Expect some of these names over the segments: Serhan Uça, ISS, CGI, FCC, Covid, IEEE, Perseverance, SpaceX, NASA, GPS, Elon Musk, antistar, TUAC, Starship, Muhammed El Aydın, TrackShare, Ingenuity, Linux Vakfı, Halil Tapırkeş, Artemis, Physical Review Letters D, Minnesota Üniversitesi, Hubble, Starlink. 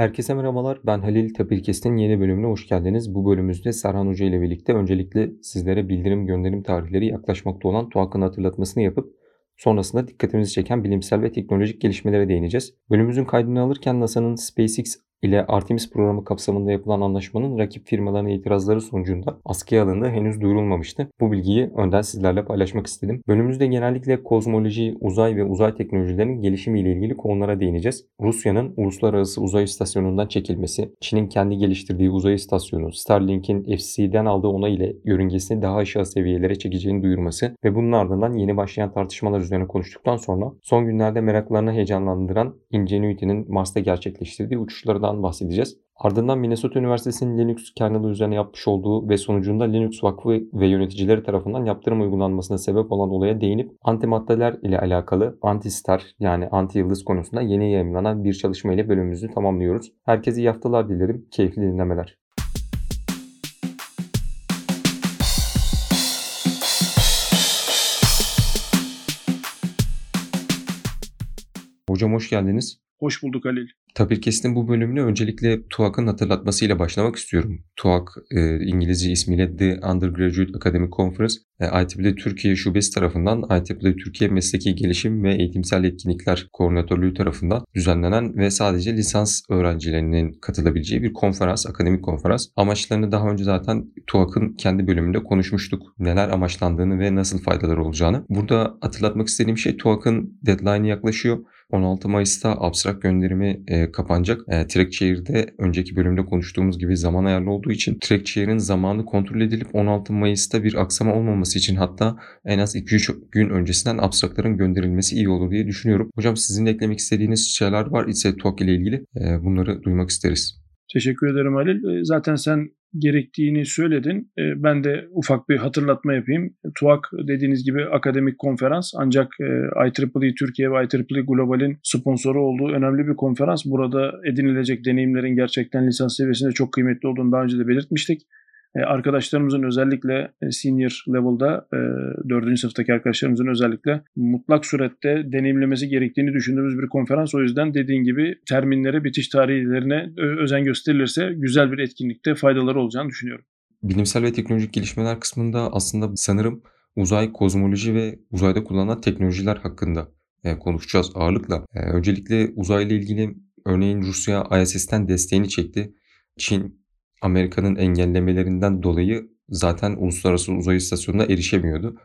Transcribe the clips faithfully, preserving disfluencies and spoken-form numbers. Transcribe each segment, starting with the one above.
Herkese merhabalar, ben Halil Tapırkeş'in yeni bölümüne hoş geldiniz. Bu bölümümüzde Serhan Uça ile birlikte öncelikle sizlere bildirim gönderim tarihleri yaklaşmakta olan T U A C'ın hatırlatmasını yapıp sonrasında dikkatimizi çeken bilimsel ve teknolojik gelişmelere değineceğiz. Bölümümüzün kaydını alırken NASA'nın SpaceX ile Artemis programı kapsamında yapılan anlaşmanın rakip firmaların itirazları sonucunda askıya alındığı henüz duyurulmamıştı. Bu bilgiyi önden sizlerle paylaşmak istedim. Bölümümüzde genellikle kozmoloji, uzay ve uzay teknolojilerinin gelişimiyle ilgili konulara değineceğiz. Rusya'nın uluslararası uzay istasyonundan çekilmesi, Çin'in kendi geliştirdiği uzay istasyonu, Starlink'in F C C'den aldığı onay ile yörüngesini daha aşağı seviyelere çekeceğini duyurması ve bunun ardından yeni başlayan tartışmalar üzerine konuştuktan sonra son günlerde meraklarını heyecanlandıran Ingenuity'nin Mars'ta gerçekleştirdiği uçuşlardan bahsedeceğiz. Ardından Minnesota Üniversitesi'nin Linux kerneli üzerine yapmış olduğu ve sonucunda Linux Vakfı ve yöneticileri tarafından yaptırım uygulanmasına sebep olan olaya değinip antimaddeler ile alakalı anti-star yani anti-yıldız konusunda yeni yayımlanan bir çalışma ile bölümümüzü tamamlıyoruz. Herkese iyi haftalar dilerim. Keyifli dinlemeler. Hocam hoş geldiniz. Hoş bulduk Halil. Tapırkeş'in bu bölümünü öncelikle T U A C'ın hatırlatmasıyla başlamak istiyorum. T U A C, İngilizce ismiyle The Undergraduate Academic Conference, I E E E Türkiye Şubesi tarafından I E E E Türkiye Mesleki Gelişim ve Eğitimsel Etkinlikler Koordinatörlüğü tarafından düzenlenen ve sadece lisans öğrencilerinin katılabileceği bir konferans, akademik konferans. Amaçlarını daha önce zaten T U A C'ın kendi bölümünde konuşmuştuk. Neler amaçlandığını ve nasıl faydaları olacağını. Burada hatırlatmak istediğim şey T U A C'ın deadline'ı yaklaşıyor. on altı Mayıs'ta abstrakt gönderimi e, kapanacak. E, TrackShare'de önceki bölümde konuştuğumuz gibi zaman ayarlı olduğu için TrackShare'in zamanı kontrol edilip on altı Mayıs'ta bir aksama olmaması için hatta en az iki üç gün öncesinden abstraktların gönderilmesi iyi olur diye düşünüyorum. Hocam sizin de eklemek istediğiniz şeyler var ise T U A C ile ilgili e, bunları duymak isteriz. Teşekkür ederim Halil. Zaten sen gerektiğini söyledin. Ben de ufak bir hatırlatma yapayım. T U A C dediğiniz gibi akademik konferans ancak I E E E Türkiye ve I E E E Global'in sponsoru olduğu önemli bir konferans. Burada edinilecek deneyimlerin gerçekten lisans seviyesinde çok kıymetli olduğunu daha önce de belirtmiştik. Arkadaşlarımızın özellikle senior level'da dördüncü sınıftaki arkadaşlarımızın özellikle mutlak surette deneyimlemesi gerektiğini düşündüğümüz bir konferans. O yüzden dediğin gibi terminlere, bitiş tarihlerine özen gösterilirse güzel bir etkinlikte faydaları olacağını düşünüyorum. Bilimsel ve teknolojik gelişmeler kısmında aslında sanırım uzay, kozmoloji ve uzayda kullanılan teknolojiler hakkında konuşacağız ağırlıkla. Öncelikle uzayla ilgili örneğin Rusya I S S'ten desteğini çekti. Çin Amerika'nın engellemelerinden dolayı zaten uluslararası uzay istasyonuna erişemiyordu.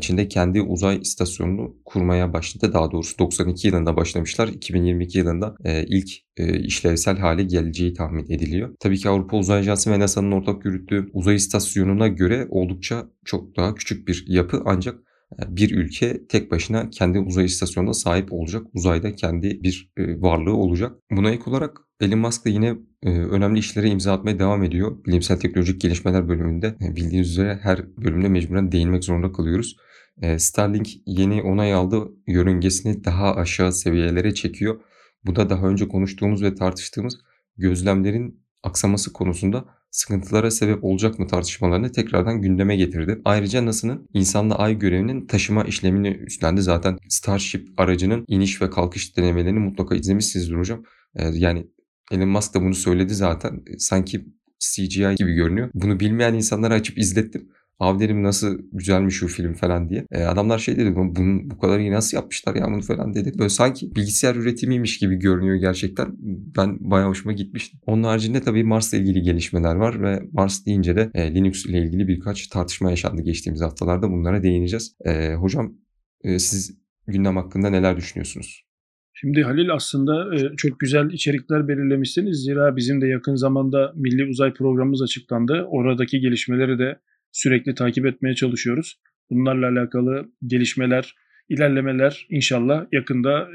Çin'de kendi uzay istasyonunu kurmaya başladı. Daha doğrusu doksan iki yılında başlamışlar. iki bin yirmi iki yılında ilk işlevsel hale geleceği tahmin ediliyor. Tabii ki Avrupa Uzay Ajansı ve NASA'nın ortak yürüttüğü uzay istasyonuna göre oldukça çok daha küçük bir yapı ancak bir ülke tek başına kendi uzay istasyonuna sahip olacak. Uzayda kendi bir varlığı olacak. Buna ek olarak Elon Musk da yine önemli işlere imza atmaya devam ediyor. Bilimsel teknolojik gelişmeler bölümünde bildiğiniz üzere her bölümde mecburen değinmek zorunda kalıyoruz. Starlink yeni onay aldı. Yörüngesini daha aşağı seviyelere çekiyor. Bu da daha önce konuştuğumuz ve tartıştığımız gözlemlerin aksaması konusunda sıkıntılara sebep olacak mı tartışmalarını tekrardan gündeme getirdi. Ayrıca NASA'nın insanla ay görevinin taşıma işlemini üstlendi. Zaten Starship aracının iniş ve kalkış denemelerini mutlaka izlemişsinizdir hocam. Yani Elon Musk da bunu söyledi zaten. Sanki C G I gibi görünüyor. Bunu bilmeyen insanlara açıp izlettim. Abi dedim nasıl güzelmiş şu film falan diye. E adamlar şey dedi bunu bu kadar iyi nasıl yapmışlar ya bunu falan dedi. Böyle sanki bilgisayar üretimiymiş gibi görünüyor gerçekten. Ben bayağı hoşuma gitmiştim. Onun haricinde tabii Mars'la ilgili gelişmeler var ve Mars deyince de e, Linux ile ilgili birkaç tartışma yaşandı geçtiğimiz haftalarda. Bunlara değineceğiz. E, hocam e, siz gündem hakkında neler düşünüyorsunuz? Şimdi Halil aslında çok güzel içerikler belirlemişsiniz. Zira bizim de yakın zamanda Milli Uzay Programımız açıklandı. Oradaki gelişmeleri de sürekli takip etmeye çalışıyoruz. Bunlarla alakalı gelişmeler, ilerlemeler inşallah yakında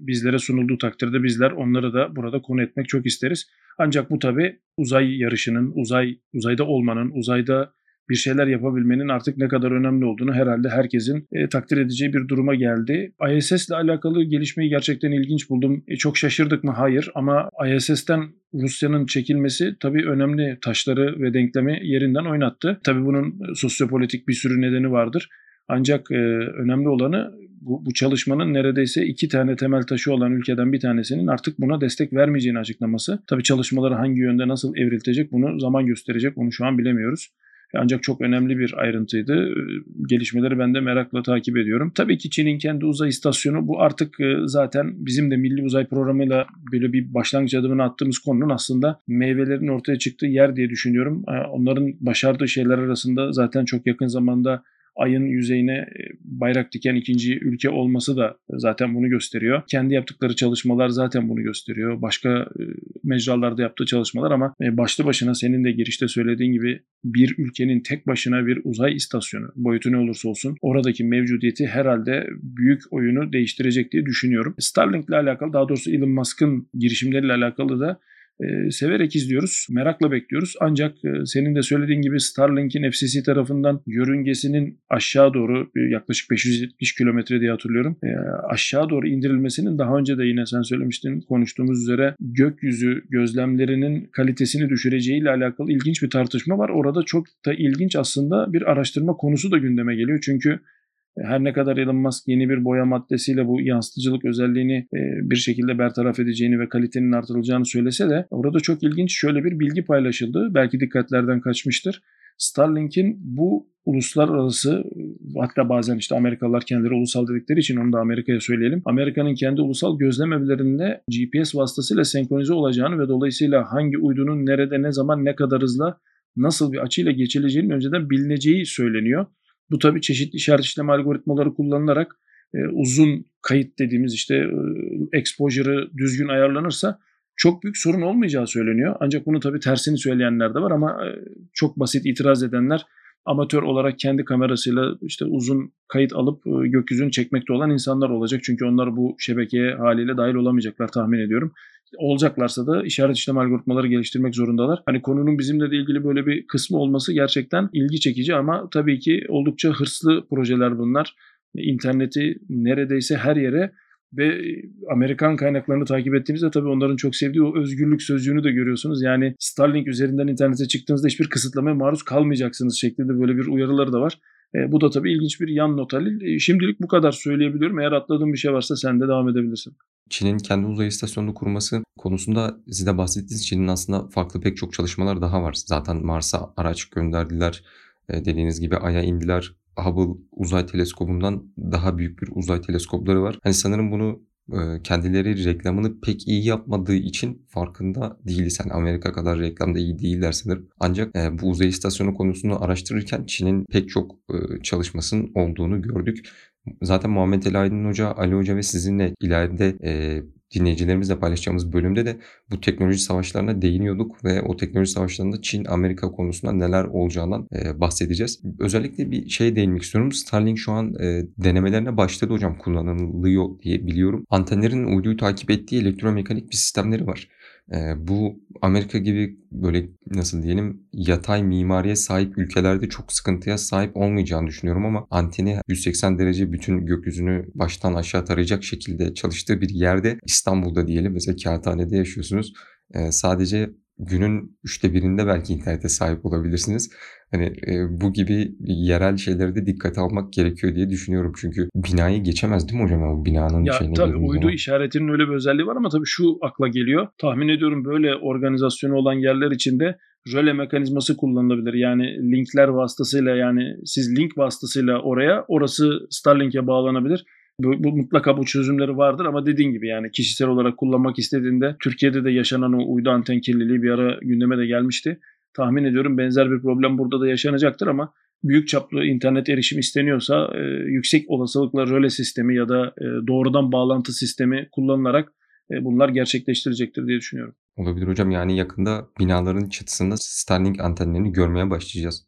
bizlere sunulduğu takdirde bizler onları da burada konu etmek çok isteriz. Ancak bu tabii uzay yarışının, uzay uzayda olmanın, uzayda bir şeyler yapabilmenin artık ne kadar önemli olduğunu herhalde herkesin e, takdir edeceği bir duruma geldi. I S S ile alakalı gelişmeyi gerçekten ilginç buldum. E, çok şaşırdık mı? Hayır. Ama I S S'ten Rusya'nın çekilmesi tabii önemli taşları ve denklemi yerinden oynattı. Tabii bunun sosyopolitik bir sürü nedeni vardır. Ancak e, önemli olanı bu, bu çalışmanın neredeyse iki tane temel taşı olan ülkeden bir tanesinin artık buna destek vermeyeceğini açıklaması. Tabii çalışmaları hangi yönde nasıl evriltecek bunu zaman gösterecek, onu şu an bilemiyoruz. Ancak çok önemli bir ayrıntıydı. Gelişmeleri ben de merakla takip ediyorum. Tabii ki Çin'in kendi uzay istasyonu, bu artık zaten bizim de milli uzay programıyla böyle bir başlangıç adımını attığımız konunun aslında meyvelerin ortaya çıktığı yer diye düşünüyorum. Onların başardığı şeyler arasında zaten çok yakın zamanda Ay'ın yüzeyine bayrak diken ikinci ülke olması da zaten bunu gösteriyor. Kendi yaptıkları çalışmalar zaten bunu gösteriyor. Başka mecralarda yaptığı çalışmalar, ama başlı başına senin de girişte söylediğin gibi bir ülkenin tek başına bir uzay istasyonu, boyutu ne olursa olsun, oradaki mevcudiyeti herhalde büyük oyunu değiştirecek diye düşünüyorum. Starlink'le alakalı, daha doğrusu Elon Musk'ın girişimleriyle alakalı da E, severek izliyoruz, merakla bekliyoruz. Ancak e, senin de söylediğin gibi Starlink'in F C C tarafından yörüngesinin aşağı doğru e, yaklaşık beş yüz yetmiş kilometre diye hatırlıyorum. E, aşağı doğru indirilmesinin, daha önce de yine sen söylemiştin, konuştuğumuz üzere gökyüzü gözlemlerinin kalitesini düşüreceğiyle alakalı ilginç bir tartışma var. Orada çok da ilginç aslında bir araştırma konusu da gündeme geliyor. Çünkü her ne kadar Elon Musk yeni bir boya maddesiyle bu yansıtıcılık özelliğini bir şekilde bertaraf edeceğini ve kalitenin artırılacağını söylese de orada çok ilginç şöyle bir bilgi paylaşıldı. Belki dikkatlerden kaçmıştır. Starlink'in bu uluslararası, hatta bazen işte Amerikalılar kendileri ulusal dedikleri için onu da Amerika'ya söyleyelim. Amerika'nın kendi ulusal gözlem evlerinde G P S vasıtasıyla senkronize olacağını ve dolayısıyla hangi uydunun nerede, ne zaman, ne kadar hızla, nasıl bir açıyla geçileceğinin önceden bilineceği söyleniyor. Bu tabii çeşitli işaret işleme algoritmaları kullanılarak e, uzun kayıt dediğimiz işte e, exposure'ı düzgün ayarlanırsa çok büyük sorun olmayacağı söyleniyor. Ancak bunu tabii tersini söyleyenler de var, ama e, çok basit itiraz edenler, amatör olarak kendi kamerasıyla işte uzun kayıt alıp e, gökyüzünü çekmekte olan insanlar olacak. Çünkü onlar bu şebekeye haliyle dahil olamayacaklar tahmin ediyorum. Olacaklarsa da işaret işlem algoritmaları geliştirmek zorundalar. Hani konunun bizimle de ilgili böyle bir kısmı olması gerçekten ilgi çekici, ama tabii ki oldukça hırslı projeler bunlar. İnterneti neredeyse her yere ve Amerikan kaynaklarını takip ettiğimizde tabii onların çok sevdiği o özgürlük sözcüğünü de görüyorsunuz. Yani Starlink üzerinden internete çıktığınızda hiçbir kısıtlamaya maruz kalmayacaksınız şeklinde böyle bir uyarıları da var. E, bu da tabii ilginç bir yan not Halil. E, şimdilik bu kadar söyleyebiliyorum. Eğer atladığım bir şey varsa sen de devam edebilirsin. Çin'in kendi uzay istasyonunu kurması konusunda siz de bahsettiniz. Çin'in aslında farklı pek çok çalışmalar daha var. Zaten Mars'a araç gönderdiler. E, dediğiniz gibi Ay'a indiler. Hubble uzay teleskobundan daha büyük bir uzay teleskopları var. Hani sanırım bunu e, kendileri reklamını pek iyi yapmadığı için farkında değiliz. Yani Amerika kadar reklamda iyi değiller sanırım. Ancak e, bu uzay istasyonu konusunu araştırırken Çin'in pek çok e, çalışmasının olduğunu gördük. Zaten Muhammed El Aydın Hoca, Ali Hoca ve sizinle ileride e, dinleyicilerimizle paylaşacağımız bölümde de bu teknoloji savaşlarına değiniyorduk ve o teknoloji savaşlarında Çin-Amerika konusunda neler olacağından e, bahsedeceğiz. Özellikle bir şeye değinmek istiyorum. Starlink şu an e, denemelerine başladı hocam, kullanılıyor diye biliyorum. Antenlerin uyduyu takip ettiği elektromekanik bir sistemleri var. E, bu Amerika gibi böyle nasıl diyelim yatay mimariye sahip ülkelerde çok sıkıntıya sahip olmayacağını düşünüyorum, ama anteni yüz seksen derece bütün gökyüzünü baştan aşağı tarayacak şekilde çalıştığı bir yerde, İstanbul'da diyelim mesela, kağıthanede yaşıyorsunuz. E, sadece günün üçte birinde belki internete sahip olabilirsiniz. Hani e, bu gibi yerel şeyleri de dikkate almak gerekiyor diye düşünüyorum. Çünkü binayı geçemez değil mi hocam? O binanın ya şeyine tabii uydu zaman işaretinin öyle bir özelliği var, ama tabii şu akla geliyor. Tahmin ediyorum böyle organizasyonu olan yerler içinde röle mekanizması kullanılabilir. Yani linkler vasıtasıyla, yani siz link vasıtasıyla oraya, orası Starlink'e bağlanabilir. Bu, bu mutlaka bu çözümleri vardır, ama dediğin gibi yani kişisel olarak kullanmak istediğinde, Türkiye'de de yaşanan o uydu anten kirliliği bir ara gündeme de gelmişti. Tahmin ediyorum benzer bir problem burada da yaşanacaktır, ama büyük çaplı internet erişim isteniyorsa e, yüksek olasılıkla röle sistemi ya da e, doğrudan bağlantı sistemi kullanılarak e, bunlar gerçekleştirecektir diye düşünüyorum. Olabilir hocam, yani yakında binaların çatısında Starlink antenlerini görmeye başlayacağız.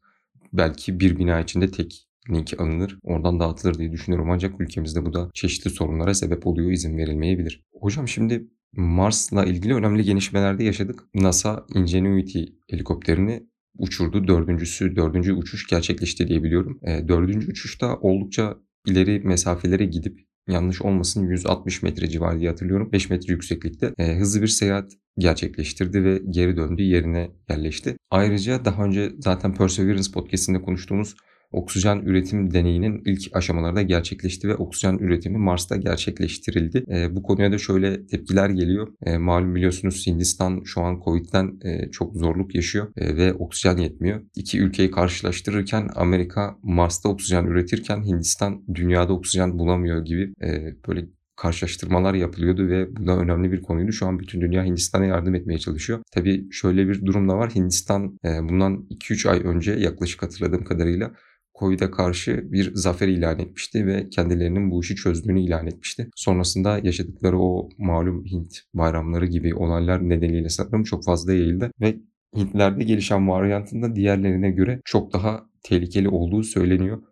Belki bir bina içinde tek link alınır, oradan dağıtılır diye düşünüyorum. Ancak ülkemizde bu da çeşitli sorunlara sebep oluyor, izin verilmeyebilir. Hocam şimdi Mars'la ilgili önemli gelişmelerde yaşadık. NASA Ingenuity helikopterini uçurdu. Dördüncüsü, dördüncü uçuş gerçekleşti diye biliyorum. E, dördüncü uçuşta oldukça ileri mesafelere gidip, yanlış olmasın yüz altmış metre civarı diye hatırlıyorum, beş metre yükseklikte e, hızlı bir seyahat gerçekleştirdi ve geri döndü, yerine yerleşti. Ayrıca daha önce zaten Perseverance podcast'inde konuştuğumuz oksijen üretim deneyinin ilk aşamalarında gerçekleşti ve oksijen üretimi Mars'ta gerçekleştirildi. E, bu konuya da şöyle tepkiler geliyor. E, malum biliyorsunuz Hindistan şu an Covid'den e, çok zorluk yaşıyor e, ve oksijen yetmiyor. İki ülkeyi karşılaştırırken Amerika Mars'ta oksijen üretirken Hindistan dünyada oksijen bulamıyor gibi e, böyle karşılaştırmalar yapılıyordu ve bu da önemli bir konuydu. Şu an bütün dünya Hindistan'a yardım etmeye çalışıyor. Tabii şöyle bir durum da var. Hindistan e, bundan iki üç ay önce yaklaşık hatırladığım kadarıyla Covid'e karşı bir zafer ilan etmişti ve kendilerinin bu işi çözdüğünü ilan etmişti. Sonrasında yaşadıkları o malum Hint bayramları gibi olaylar nedeniyle sanırım çok fazla yayıldı ve Hintlerde gelişen varyantında diğerlerine göre çok daha tehlikeli olduğu söyleniyor.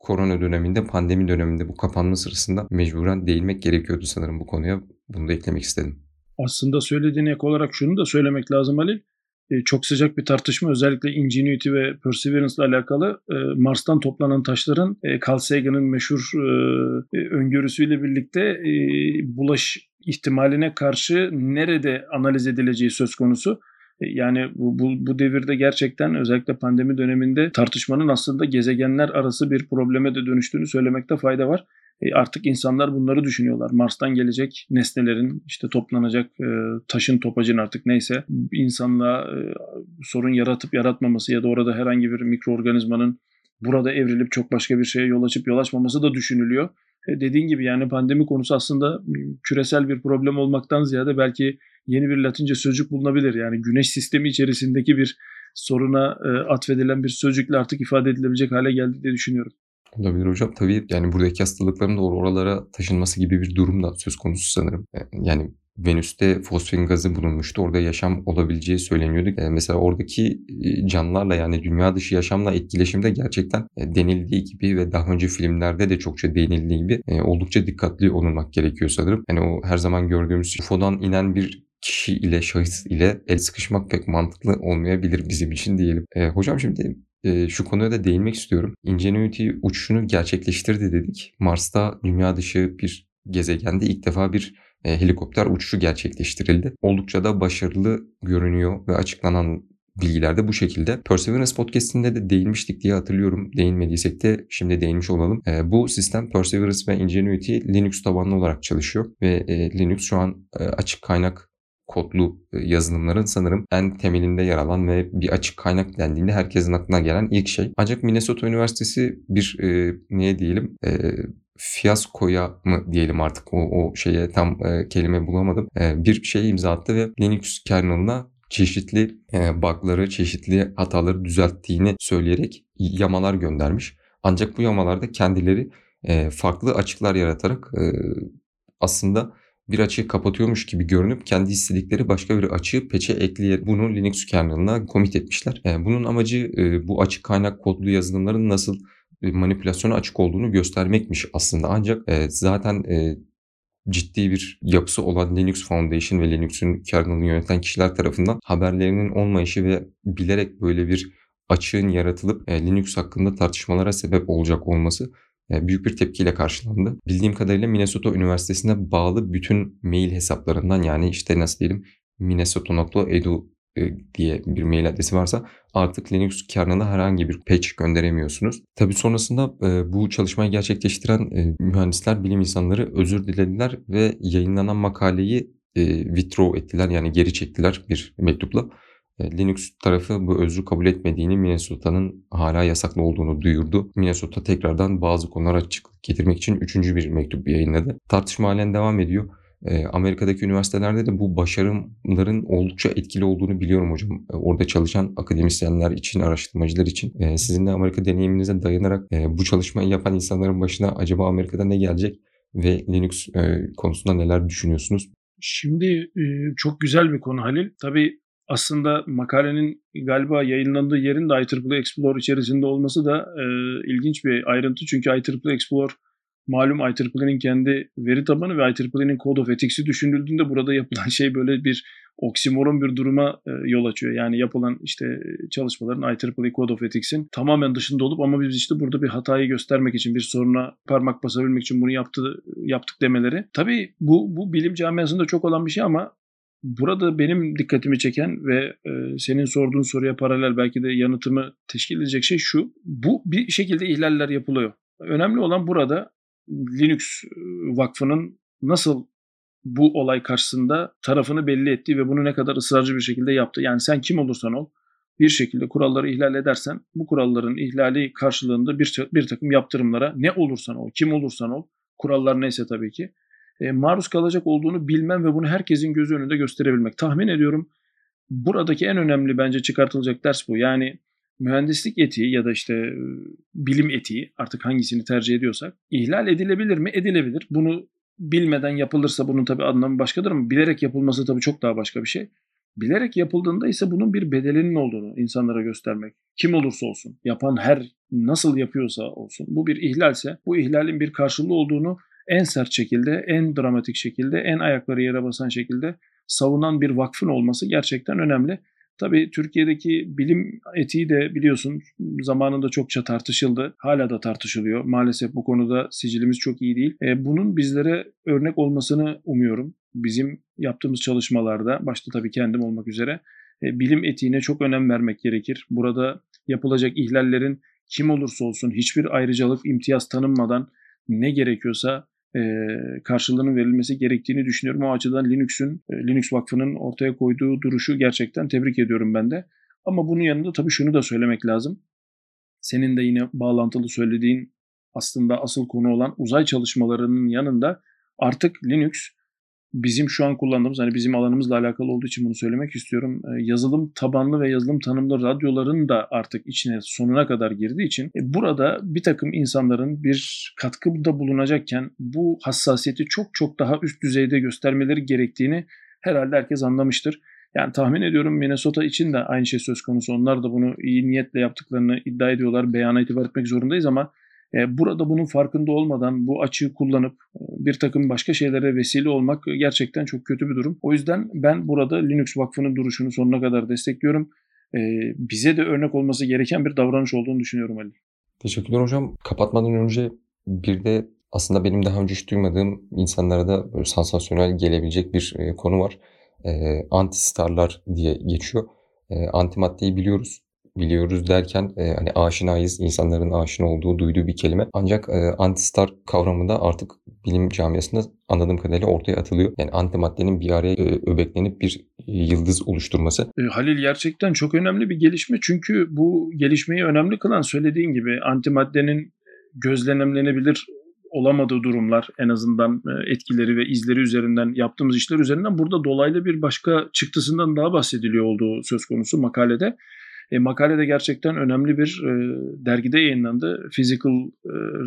Korona döneminde, pandemi döneminde bu kapanma sırasında mecburen değinmek gerekiyordu sanırım bu konuya. Bunu da eklemek istedim. Aslında söylediğine ek olarak şunu da söylemek lazım Halil. E, çok sıcak bir tartışma özellikle Ingenuity ve Perseverance ile alakalı e, Mars'tan toplanan taşların e, Carl Sagan'ın meşhur e, öngörüsüyle birlikte e, bulaş ihtimaline karşı nerede analiz edileceği söz konusu. Yani bu, bu, bu devirde gerçekten özellikle pandemi döneminde tartışmanın aslında gezegenler arası bir probleme de dönüştüğünü söylemekte fayda var. E artık insanlar bunları düşünüyorlar. Mars'tan gelecek nesnelerin işte toplanacak e, taşın topacın artık neyse insanlığa e, sorun yaratıp yaratmaması ya da orada herhangi bir mikroorganizmanın burada evrilip çok başka bir şeye yol açıp yol açmaması da düşünülüyor. E dediğin gibi yani pandemi konusu aslında küresel bir problem olmaktan ziyade belki yeni bir Latince sözcük bulunabilir. Yani güneş sistemi içerisindeki bir soruna e, atfedilen bir sözcükle artık ifade edilebilecek hale geldi diye düşünüyorum. Olabilir hocam. Tabii yani buradaki hastalıkların da oralara taşınması gibi bir durum da söz konusu sanırım. Yani Venüs'te fosfen gazı bulunmuştu. Orada yaşam olabileceği söyleniyordu. E, mesela oradaki canlılarla yani dünya dışı yaşamla etkileşimde gerçekten denildiği gibi ve daha önce filmlerde de çokça denildiği gibi e, oldukça dikkatli olunmak gerekiyor sanırım. Yani o her zaman gördüğümüz U F O'dan inen bir kişi ile, şahıs ile el sıkışmak pek mantıklı olmayabilir bizim için diyelim. E, hocam şimdi e, şu konuya da değinmek istiyorum. Ingenuity uçuşunu gerçekleştirdi dedik. Mars'ta dünya dışı bir gezegende ilk defa bir e, helikopter uçuşu gerçekleştirildi. Oldukça da başarılı görünüyor ve açıklanan bilgiler de bu şekilde. Perseverance podcast'inde de değinmiştik diye hatırlıyorum. Değinmediysek de şimdi değinmiş olalım. E, bu sistem Perseverance ve Ingenuity Linux tabanlı olarak çalışıyor ve e, Linux şu an e, açık kaynak kodlu yazılımların sanırım en temelinde yer alan ve bir açık kaynak dendiğinde herkesin aklına gelen ilk şey. Ancak Minnesota Üniversitesi bir e, neye diyelim e, fiyaskoya mı diyelim artık o, o şeye tam e, kelime bulamadım. E, bir şeye imza attı ve Linux kernel'ına çeşitli e, bug'ları, çeşitli hataları düzelttiğini söyleyerek yamalar göndermiş. Ancak bu yamalarda kendileri e, farklı açıklar yaratarak e, aslında bir açığı kapatıyormuş gibi görünüp kendi istedikleri başka bir açığı peçe ekleyerek bunu Linux kernel'ına commit etmişler. Bunun amacı bu açık kaynak kodlu yazılımların nasıl manipülasyona açık olduğunu göstermekmiş aslında. Ancak zaten ciddi bir yapısı olan Linux Foundation ve Linux'un kernel'ını yöneten kişiler tarafından haberlerinin olmayışı ve bilerek böyle bir açığın yaratılıp Linux hakkında tartışmalara sebep olacak olması büyük bir tepkiyle karşılandı. Bildiğim kadarıyla Minnesota Üniversitesi'ne bağlı bütün mail hesaplarından yani işte nasıl diyelim minnesota nokta edu diye bir mail adresi varsa artık Linux kernel'e herhangi bir patch gönderemiyorsunuz. Tabii sonrasında bu çalışmayı gerçekleştiren mühendisler, bilim insanları özür dilediler ve yayınlanan makaleyi withdraw ettiler yani geri çektiler bir mektupla. Linux tarafı bu özrü kabul etmediğini, Minnesota'nın hala yasaklı olduğunu duyurdu. Minnesota tekrardan bazı konulara açıklık getirmek için üçüncü bir mektup yayınladı. Tartışma halen devam ediyor. Amerika'daki üniversitelerde de bu başarımların oldukça etkili olduğunu biliyorum hocam. Orada çalışan akademisyenler için, araştırmacılar için. Sizin de Amerika deneyiminize dayanarak bu çalışmayı yapan insanların başına acaba Amerika'da ne gelecek ve Linux konusunda neler düşünüyorsunuz? Şimdi çok güzel bir konu Halil. Tabii aslında makalenin galiba yayınlandığı yerin de I E E E explore içerisinde olması da e, ilginç bir ayrıntı. Çünkü I E E E explore malum I E E E'nin kendi veri tabanı ve I E E E'nin Code of Ethics'i düşünüldüğünde burada yapılan şey böyle bir oksimoron bir duruma e, yol açıyor. Yani yapılan işte çalışmaların I E E E Code of Ethics'in tamamen dışında olup ama biz işte burada bir hatayı göstermek için bir soruna parmak basabilmek için bunu yaptı, yaptık demeleri. Tabii bu, bu bilim camiasında çok olan bir şey ama Burada benim dikkatimi çeken ve e, senin sorduğun soruya paralel belki de yanıtımı teşkil edecek şey şu. Bu bir şekilde ihlaller yapılıyor. Önemli olan burada Linux Vakfı'nın nasıl bu olay karşısında tarafını belli ettiği ve bunu ne kadar ısrarcı bir şekilde yaptığı. Yani sen kim olursan ol bir şekilde kuralları ihlal edersen bu kuralların ihlali karşılığında bir, bir takım yaptırımlara ne olursan ol, kim olursan ol, kurallar neyse tabii ki maruz kalacak olduğunu bilmem ve bunu herkesin gözü önünde gösterebilmek. Tahmin ediyorum buradaki en önemli bence çıkartılacak ders bu. Yani mühendislik etiği ya da işte bilim etiği, artık hangisini tercih ediyorsak, ihlal edilebilir mi? Edilebilir. Bunu bilmeden yapılırsa bunun tabii anlamı başkadır ama bilerek yapılması tabii çok daha başka bir şey. Bilerek yapıldığında ise bunun bir bedelinin olduğunu insanlara göstermek. Kim olursa olsun, yapan her nasıl yapıyorsa olsun, bu bir ihlalse bu ihlalin bir karşılığı olduğunu en sert şekilde, en dramatik şekilde, en ayakları yere basan şekilde savunan bir vakfın olması gerçekten önemli. Tabii Türkiye'deki bilim etiği de biliyorsun zamanında çokça tartışıldı. Hala da tartışılıyor. Maalesef bu konuda sicilimiz çok iyi değil. E, bunun bizlere örnek olmasını umuyorum. Bizim yaptığımız çalışmalarda, başta tabii kendim olmak üzere, e, bilim etiğine çok önem vermek gerekir. Burada yapılacak ihlallerin kim olursa olsun hiçbir ayrıcalık, imtiyaz tanınmadan ne gerekiyorsa karşılığının verilmesi gerektiğini düşünüyorum. O açıdan Linux'un, Linux Vakfı'nın ortaya koyduğu duruşu gerçekten tebrik ediyorum ben de. Ama bunun yanında tabii şunu da söylemek lazım. Senin de yine bağlantılı söylediğin aslında asıl konu olan uzay çalışmalarının yanında artık Linux bizim şu an kullandığımız, hani bizim alanımızla alakalı olduğu için bunu söylemek istiyorum. Yazılım tabanlı ve yazılım tanımlı radyoların da artık içine sonuna kadar girdiği için burada bir takım insanların bir katkıda bulunacakken bu hassasiyeti çok çok daha üst düzeyde göstermeleri gerektiğini herhalde herkes anlamıştır. Yani tahmin ediyorum Minnesota için de aynı şey söz konusu. Onlar da bunu iyi niyetle yaptıklarını iddia ediyorlar. Beyana itibar etmek zorundayız ama burada bunun farkında olmadan bu açığı kullanıp bir takım başka şeylere vesile olmak gerçekten çok kötü bir durum. O yüzden ben burada Linux Vakfı'nın duruşunu sonuna kadar destekliyorum. Bize de örnek olması gereken bir davranış olduğunu düşünüyorum Ali. Teşekkürler hocam. Kapatmadan önce bir de aslında benim daha önce hiç duymadığım, insanlara da sansasyonel gelebilecek bir konu var. Antistarlar diye geçiyor. Antimaddeyi biliyoruz. Biliyoruz derken e, hani aşinayız, insanların aşina olduğu, duyduğu bir kelime. Ancak e, antistar kavramı da artık bilim camiasında anladığım kadarıyla ortaya atılıyor. Yani antimaddenin bir araya e, öbeklenip bir e, yıldız oluşturması. E, Halil, gerçekten çok önemli bir gelişme. Çünkü bu gelişmeyi önemli kılan, söylediğin gibi, antimaddenin gözlemlenebilir olamadığı durumlar, en azından etkileri ve izleri üzerinden, yaptığımız işler üzerinden burada dolaylı bir başka çıktısından daha bahsediliyor olduğu söz konusu makalede. E, makale de gerçekten önemli bir e, dergide yayınlandı. Physical e,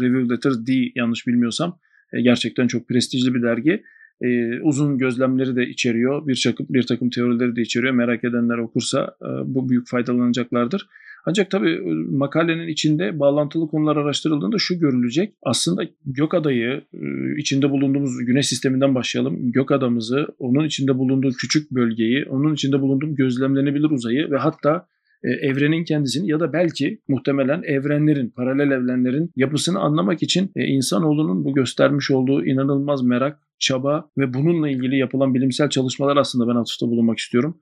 Review Letters D, yanlış bilmiyorsam. E, gerçekten çok prestijli bir dergi. E, uzun gözlemleri de içeriyor. Bir, çakı, bir takım teorileri de içeriyor. Merak edenler okursa e, bu büyük faydalanacaklardır. Ancak tabii e, makalenin içinde bağlantılı konular araştırıldığında şu görülecek. Aslında gökadayı, e, içinde bulunduğumuz güneş sisteminden başlayalım. Gökadamızı, onun içinde bulunduğu küçük bölgeyi, onun içinde bulunduğu gözlemlenebilir uzayı ve hatta evrenin kendisini ya da belki muhtemelen evrenlerin, paralel evrenlerin yapısını anlamak için insanoğlunun bu göstermiş olduğu inanılmaz merak, çaba ve bununla ilgili yapılan bilimsel çalışmalar aslında ben atıfta bulunmak istiyorum.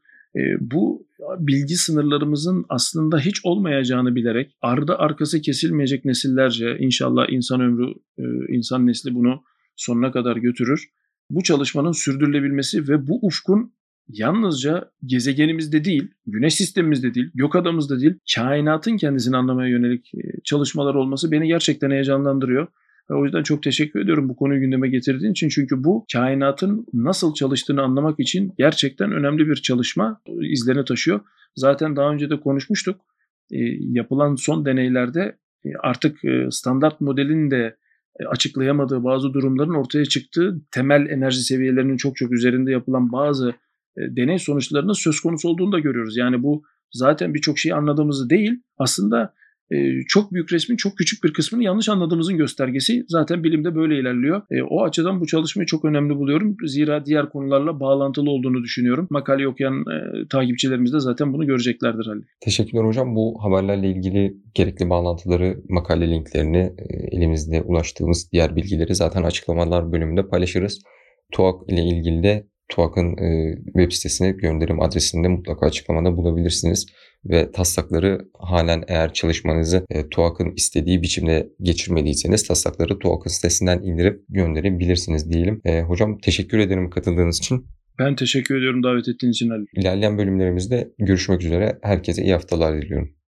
Bu bilgi sınırlarımızın aslında hiç olmayacağını bilerek ardı arkası kesilmeyecek nesillerce, inşallah insan ömrü, insan nesli bunu sonuna kadar götürür. Bu çalışmanın sürdürülebilmesi ve bu ufkun yalnızca gezegenimizde değil, güneş sistemimizde değil, gökadamızda değil, kainatın kendisini anlamaya yönelik çalışmalar olması beni gerçekten heyecanlandırıyor. O yüzden çok teşekkür ediyorum bu konuyu gündeme getirdiğin için. Çünkü bu kainatın nasıl çalıştığını anlamak için gerçekten önemli bir çalışma izlerini taşıyor. Zaten daha önce de konuşmuştuk. Yapılan son deneylerde artık standart modelin de açıklayamadığı bazı durumların ortaya çıktığı, temel enerji seviyelerinin çok çok üzerinde yapılan bazı deney sonuçlarının söz konusu olduğunu da görüyoruz. Yani bu zaten birçok şeyi anladığımızı değil, aslında çok büyük resmin çok küçük bir kısmını yanlış anladığımızın göstergesi. Zaten bilimde böyle ilerliyor. O açıdan bu çalışmayı çok önemli buluyorum. Zira diğer konularla bağlantılı olduğunu düşünüyorum. Makale okuyan takipçilerimiz de zaten bunu göreceklerdir Halil. Teşekkürler hocam. Bu haberlerle ilgili gerekli bağlantıları, makale linklerini, elimizde ulaştığımız diğer bilgileri zaten açıklamalar bölümünde paylaşırız. T U A C ile ilgili de T U A C'ın e, web sitesine gönderim adresinde mutlaka açıklamada bulabilirsiniz. Ve taslakları halen eğer çalışmanızı e, T U A C'ın istediği biçimde geçirmediyseniz taslakları T U A C'ın sitesinden indirip gönderebilirsiniz diyelim. E, hocam teşekkür ederim katıldığınız için. Ben teşekkür ediyorum davet ettiğiniz için Halil. İlerleyen bölümlerimizde görüşmek üzere. Herkese iyi haftalar diliyorum.